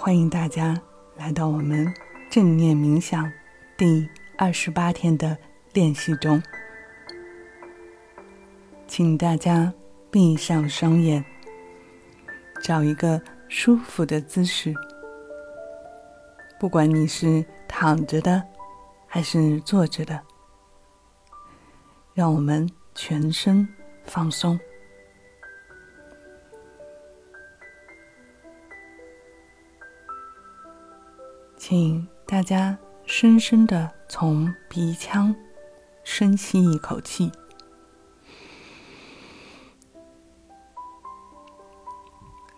欢迎大家来到我们正念冥想第28天的练习中。请大家闭上双眼，找一个舒服的姿势，不管你是躺着的还是坐着的，让我们全身放松。请大家深深地从鼻腔深吸一口气，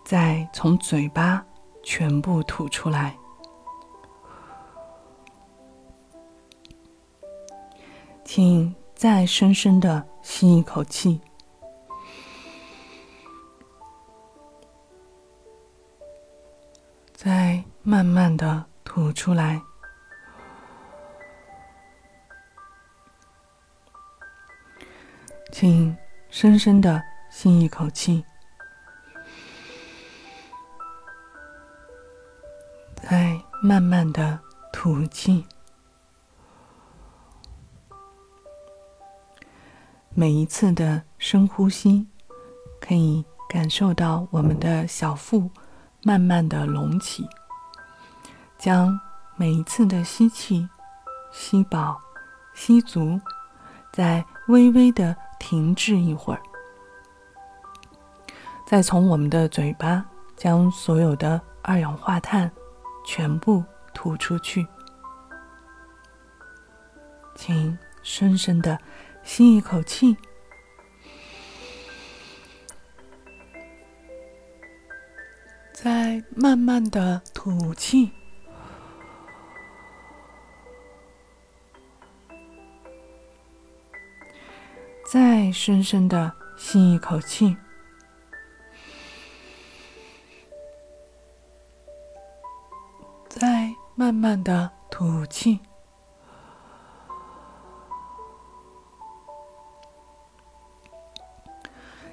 再从嘴巴全部吐出来。请再深深地吸一口气，再慢慢地吐出来。请深深地吸一口气，再慢慢地吐气。每一次的深呼吸，可以感受到我们的小腹慢慢地隆起，将每一次的吸气吸饱吸足，再微微地停滞一会儿。再从我们的嘴巴将所有的二氧化碳全部吐出去。请深深地吸一口气，再慢慢地吐气。再深深地吸一口气，再慢慢地吐气。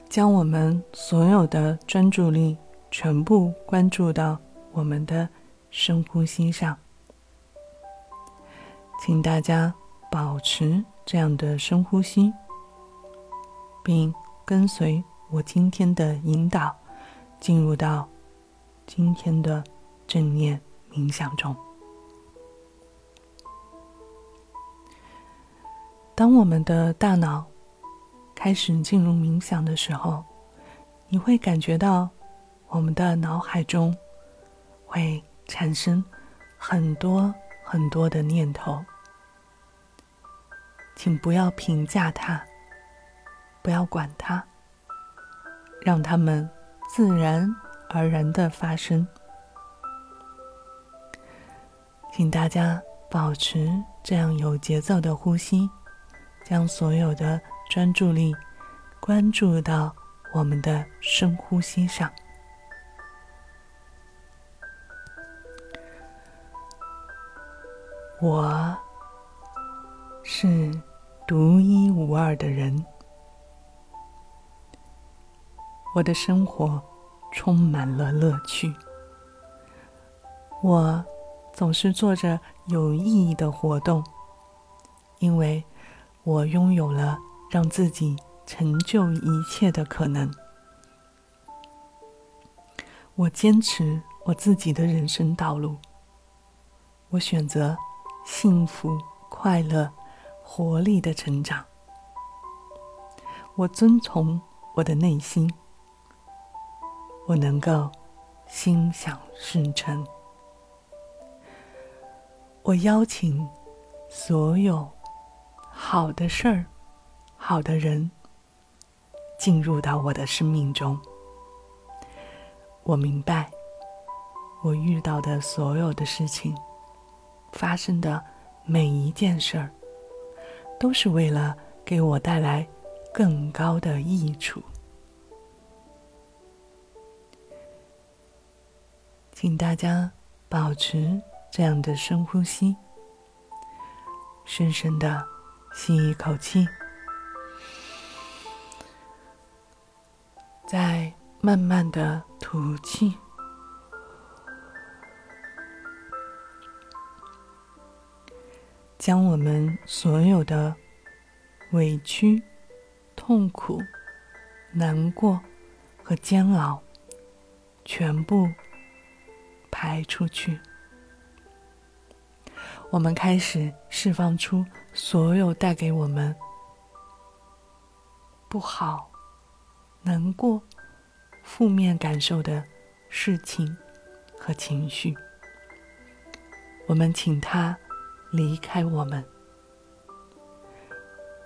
将我们所有的专注力全部关注到我们的深呼吸上。请大家保持这样的深呼吸，并跟随我今天的引导，进入到今天的正念冥想中。当我们的大脑开始进入冥想的时候，你会感觉到我们的脑海中会产生很多很多的念头。请不要评价它，不要管它，让它们自然而然地发生。请大家保持这样有节奏的呼吸，将所有的专注力关注到我们的深呼吸上。我是独一无二的人，我的生活充满了乐趣，我总是做着有意义的活动，因为我拥有了让自己成就一切的可能。我坚持我自己的人生道路，我选择幸福、快乐、活力的成长。我遵从我的内心，我能够心想事成。我邀请所有好的事儿、好的人进入到我的生命中。我明白，我遇到的所有的事情，发生的每一件事儿，都是为了给我带来更高的益处。请大家保持这样的深呼吸，深深地吸一口气，再慢慢地吐气，将我们所有的委屈、痛苦、难过和煎熬全部排出去。我们开始释放出所有带给我们不好、难过、负面感受的事情和情绪。我们请它离开我们。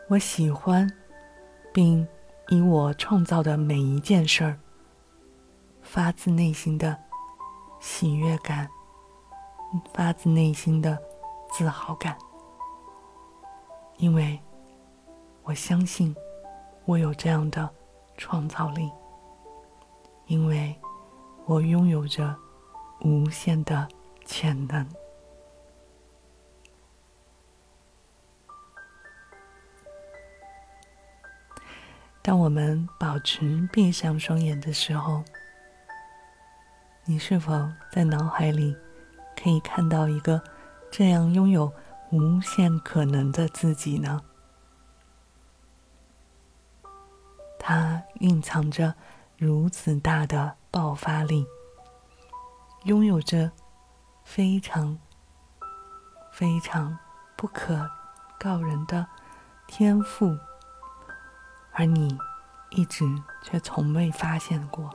我喜欢并以我创造的每一件事儿，发自内心的喜悦感，发自内心的自豪感，因为我相信我有这样的创造力，因为我拥有着无限的潜能。当我们保持闭上双眼的时候，你是否在脑海里可以看到一个这样拥有无限可能的自己呢？它蕴藏着如此大的爆发力，拥有着非常非常不可告人的天赋，而你一直却从未发现过。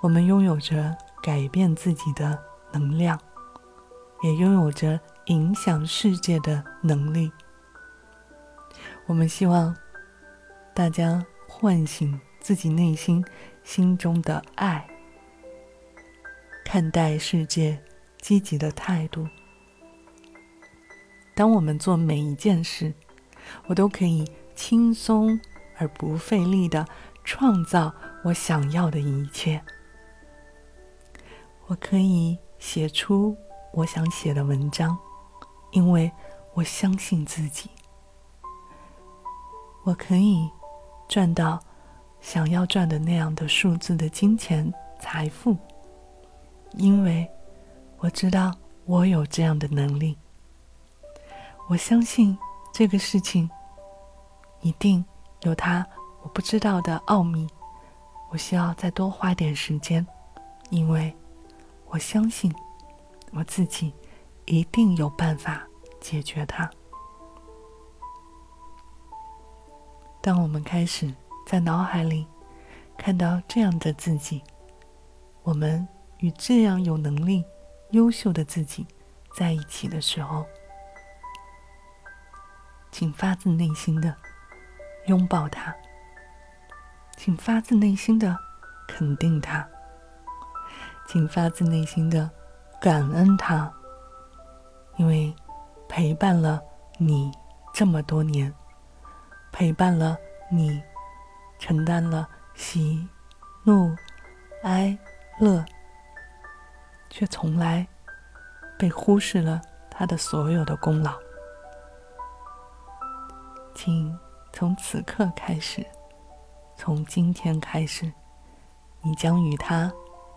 我们拥有着改变自己的能量，也拥有着影响世界的能力。我们希望大家唤醒自己内心中的爱，看待世界积极的态度。当我们做每一件事，我都可以轻松而不费力地创造我想要的一切。我可以写出我想写的文章，因为我相信自己。我可以赚到想要赚的那样的数字的金钱财富，因为我知道我有这样的能力。我相信这个事情一定有它我不知道的奥秘，我需要再多花点时间，因为我相信我自己一定有办法解决它。当我们开始在脑海里看到这样的自己，我们与这样有能力、优秀的自己在一起的时候，请发自内心的拥抱它，请发自内心的肯定它，请发自内心的感恩它，因为陪伴了你这么多年，陪伴了你承担了喜怒哀乐，却从来被忽视了它的所有的功劳。请从此刻开始，从今天开始，你将与他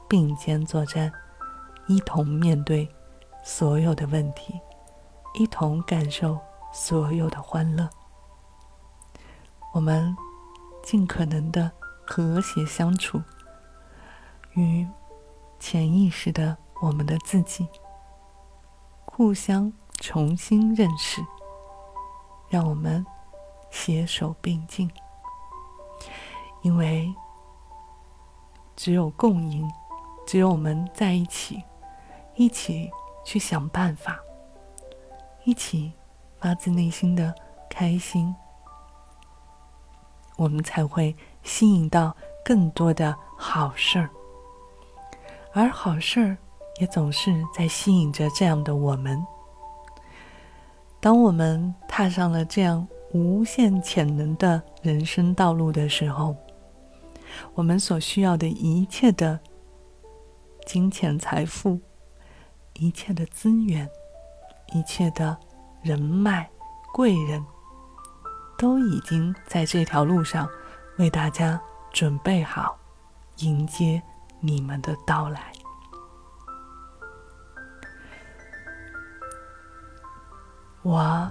并肩作战，一同面对所有的问题，一同感受所有的欢乐。我们尽可能的和谐相处，与潜意识的我们的自己互相重新认识，让我们携手并进，因为只有共赢，只有我们在一起，一起去想办法，一起发自内心的开心，我们才会吸引到更多的好事儿，而好事儿也总是在吸引着这样的我们。当我们踏上了这样无限潜能的人生道路的时候，我们所需要的一切的金钱财富，一切的资源，一切的人脉贵人，都已经在这条路上为大家准备好，迎接你们的到来。我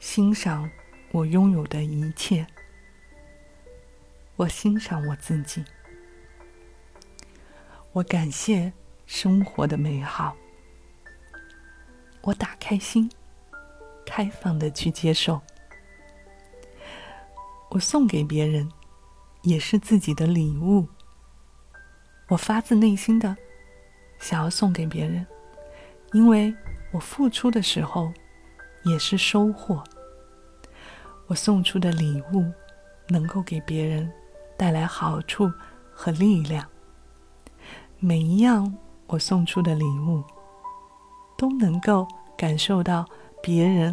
欣赏我拥有的一切，我欣赏我自己，我感谢生活的美好，我打开心，开放的去接受。我送给别人，也是自己的礼物。我发自内心的想要送给别人，因为我付出的时候也是收获。我送出的礼物能够给别人带来好处和力量。每一样我送出的礼物都能够感受到别人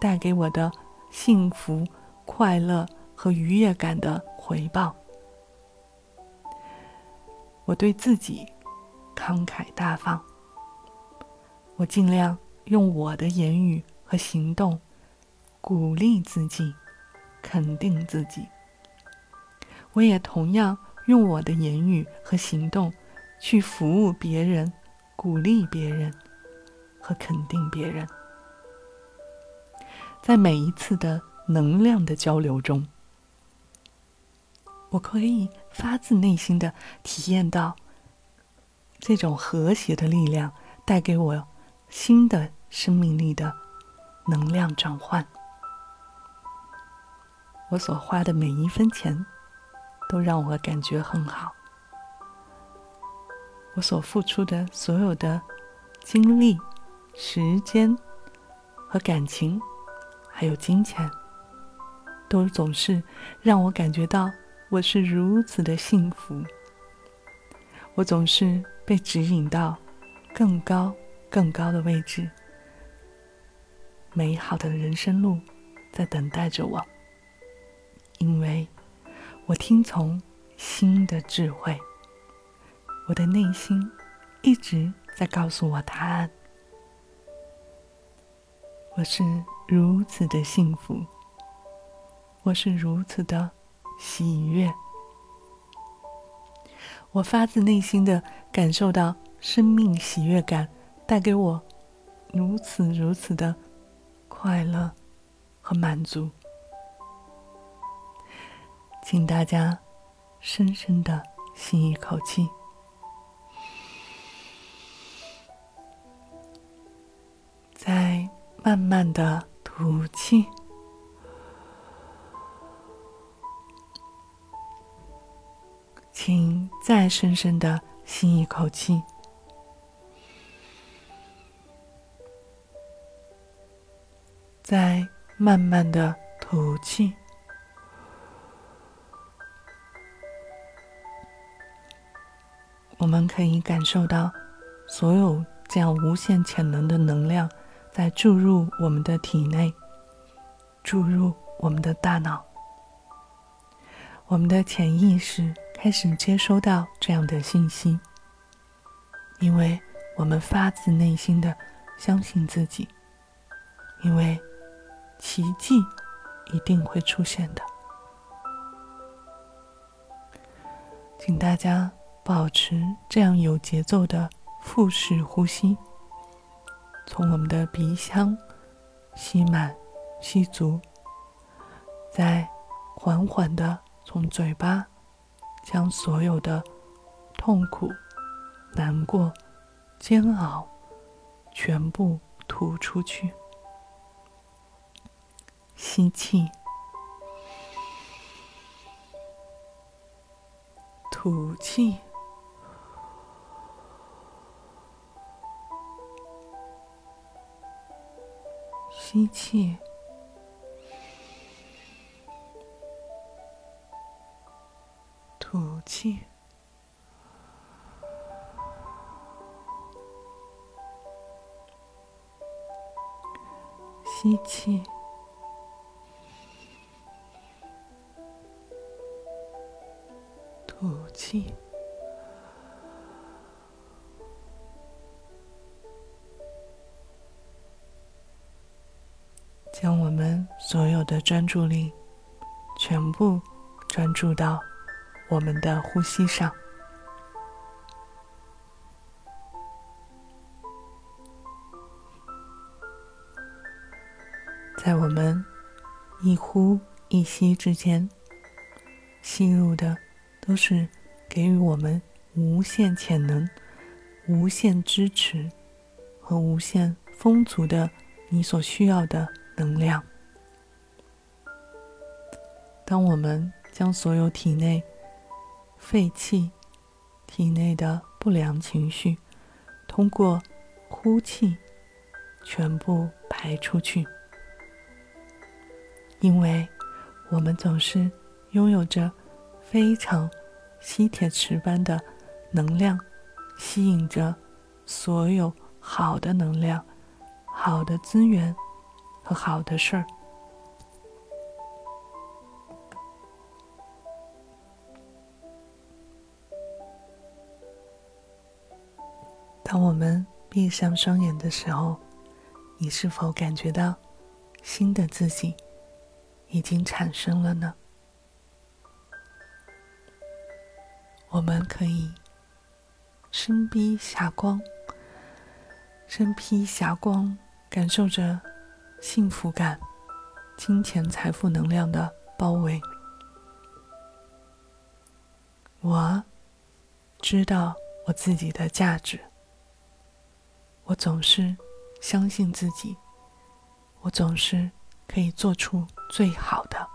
带给我的幸福、快乐和愉悦感的回报。我对自己慷慨大方，我尽量用我的言语和行动鼓励自己，肯定自己。我也同样用我的言语和行动去服务别人，鼓励别人和肯定别人。在每一次的能量的交流中，我可以发自内心的体验到这种和谐的力量带给我新的生命力的能量转换。我所花的每一分钱都让我感觉很好，我所付出的所有的精力、时间和感情还有金钱，都总是让我感觉到我是如此的幸福。我总是被指引到更高更高的位置，美好的人生路在等待着我，因为我听从心的智慧。我的内心一直在告诉我答案，我是如此的幸福，我是如此的喜悦。我发自内心的感受到生命喜悦感带给我如此的快乐和满足。请大家深深的吸一口气，再慢慢的吐气。请再深深的吸一口气，再慢慢的吐气。我们可以感受到所有这样无限潜能的能量在注入我们的体内，注入我们的大脑。我们的潜意识开始接收到这样的信息，因为我们发自内心的相信自己，因为奇迹一定会出现的。请大家保持这样有节奏的腹式呼吸，从我们的鼻腔吸满吸足，再缓缓地从嘴巴将所有的痛苦、难过、煎熬全部吐出去。吸气，吐气，吸气，吐气。吸气，吐气。将我们所有的专注力全部专注到我们的呼吸上。在我们一呼一吸之间，吸入的都是给予我们无限潜能、无限支持和无限丰足的你所需要的能量。当我们将所有体内废气、体内的不良情绪通过呼气全部排出去，因为我们总是拥有着非常吸铁石般的能量，吸引着所有好的能量、好的资源和好的事儿。当我们闭上双眼的时候，你是否感觉到新的自己已经产生了呢？我们可以身披霞光，感受着幸福感、金钱、财富能量的包围。我知道我自己的价值，我总是相信自己，我总是可以做出最好的。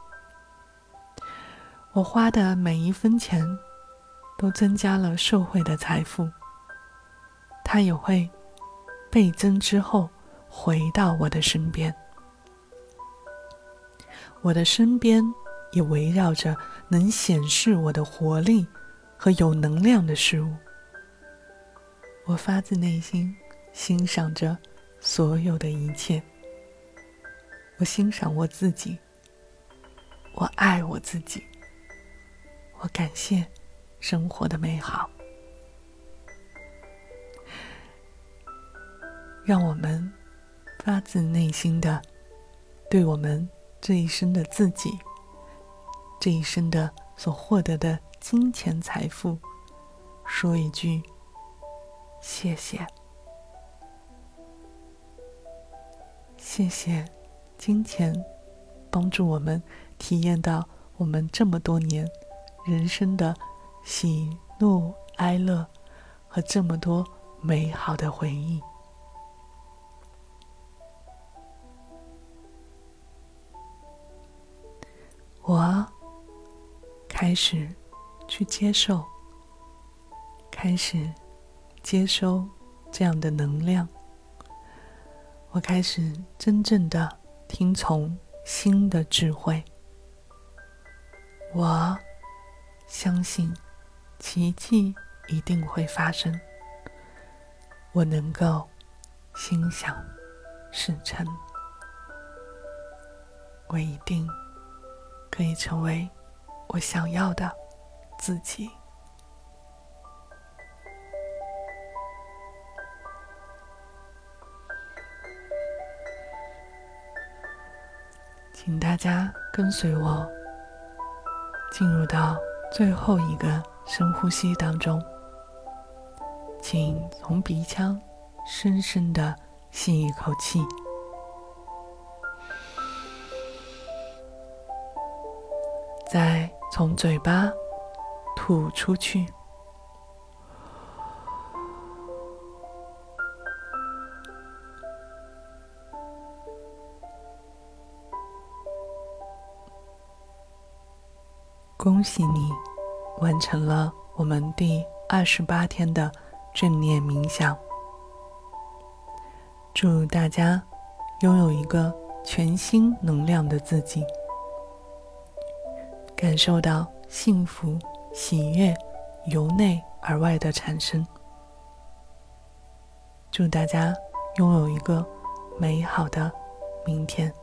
我花的每一分钱都增加了社会的财富，它也会倍增之后回到我的身边。我的身边也围绕着能显示我的活力和有能量的事物。我发自内心欣赏着所有的一切，我欣赏我自己，我爱我自己，我感谢生活的美好。让我们发自内心的对我们这一生的自己，这一生的所获得的金钱财富说一句谢谢。谢谢金钱帮助我们体验到我们这么多年人生的喜怒哀乐和这么多美好的回忆。我开始去接受，开始接收这样的能量，我开始真正的听从新的智慧。我相信奇迹一定会发生，我能够心想事成，我一定可以成为我想要的自己。请大家跟随我进入到最后一个深呼吸当中，请从鼻腔深深地吸一口气，再从嘴巴吐出去。恭喜你完成了我们第28天的正念冥想，祝大家拥有一个全新能量的自己，感受到幸福、喜悦由内而外的产生。祝大家拥有一个美好的明天。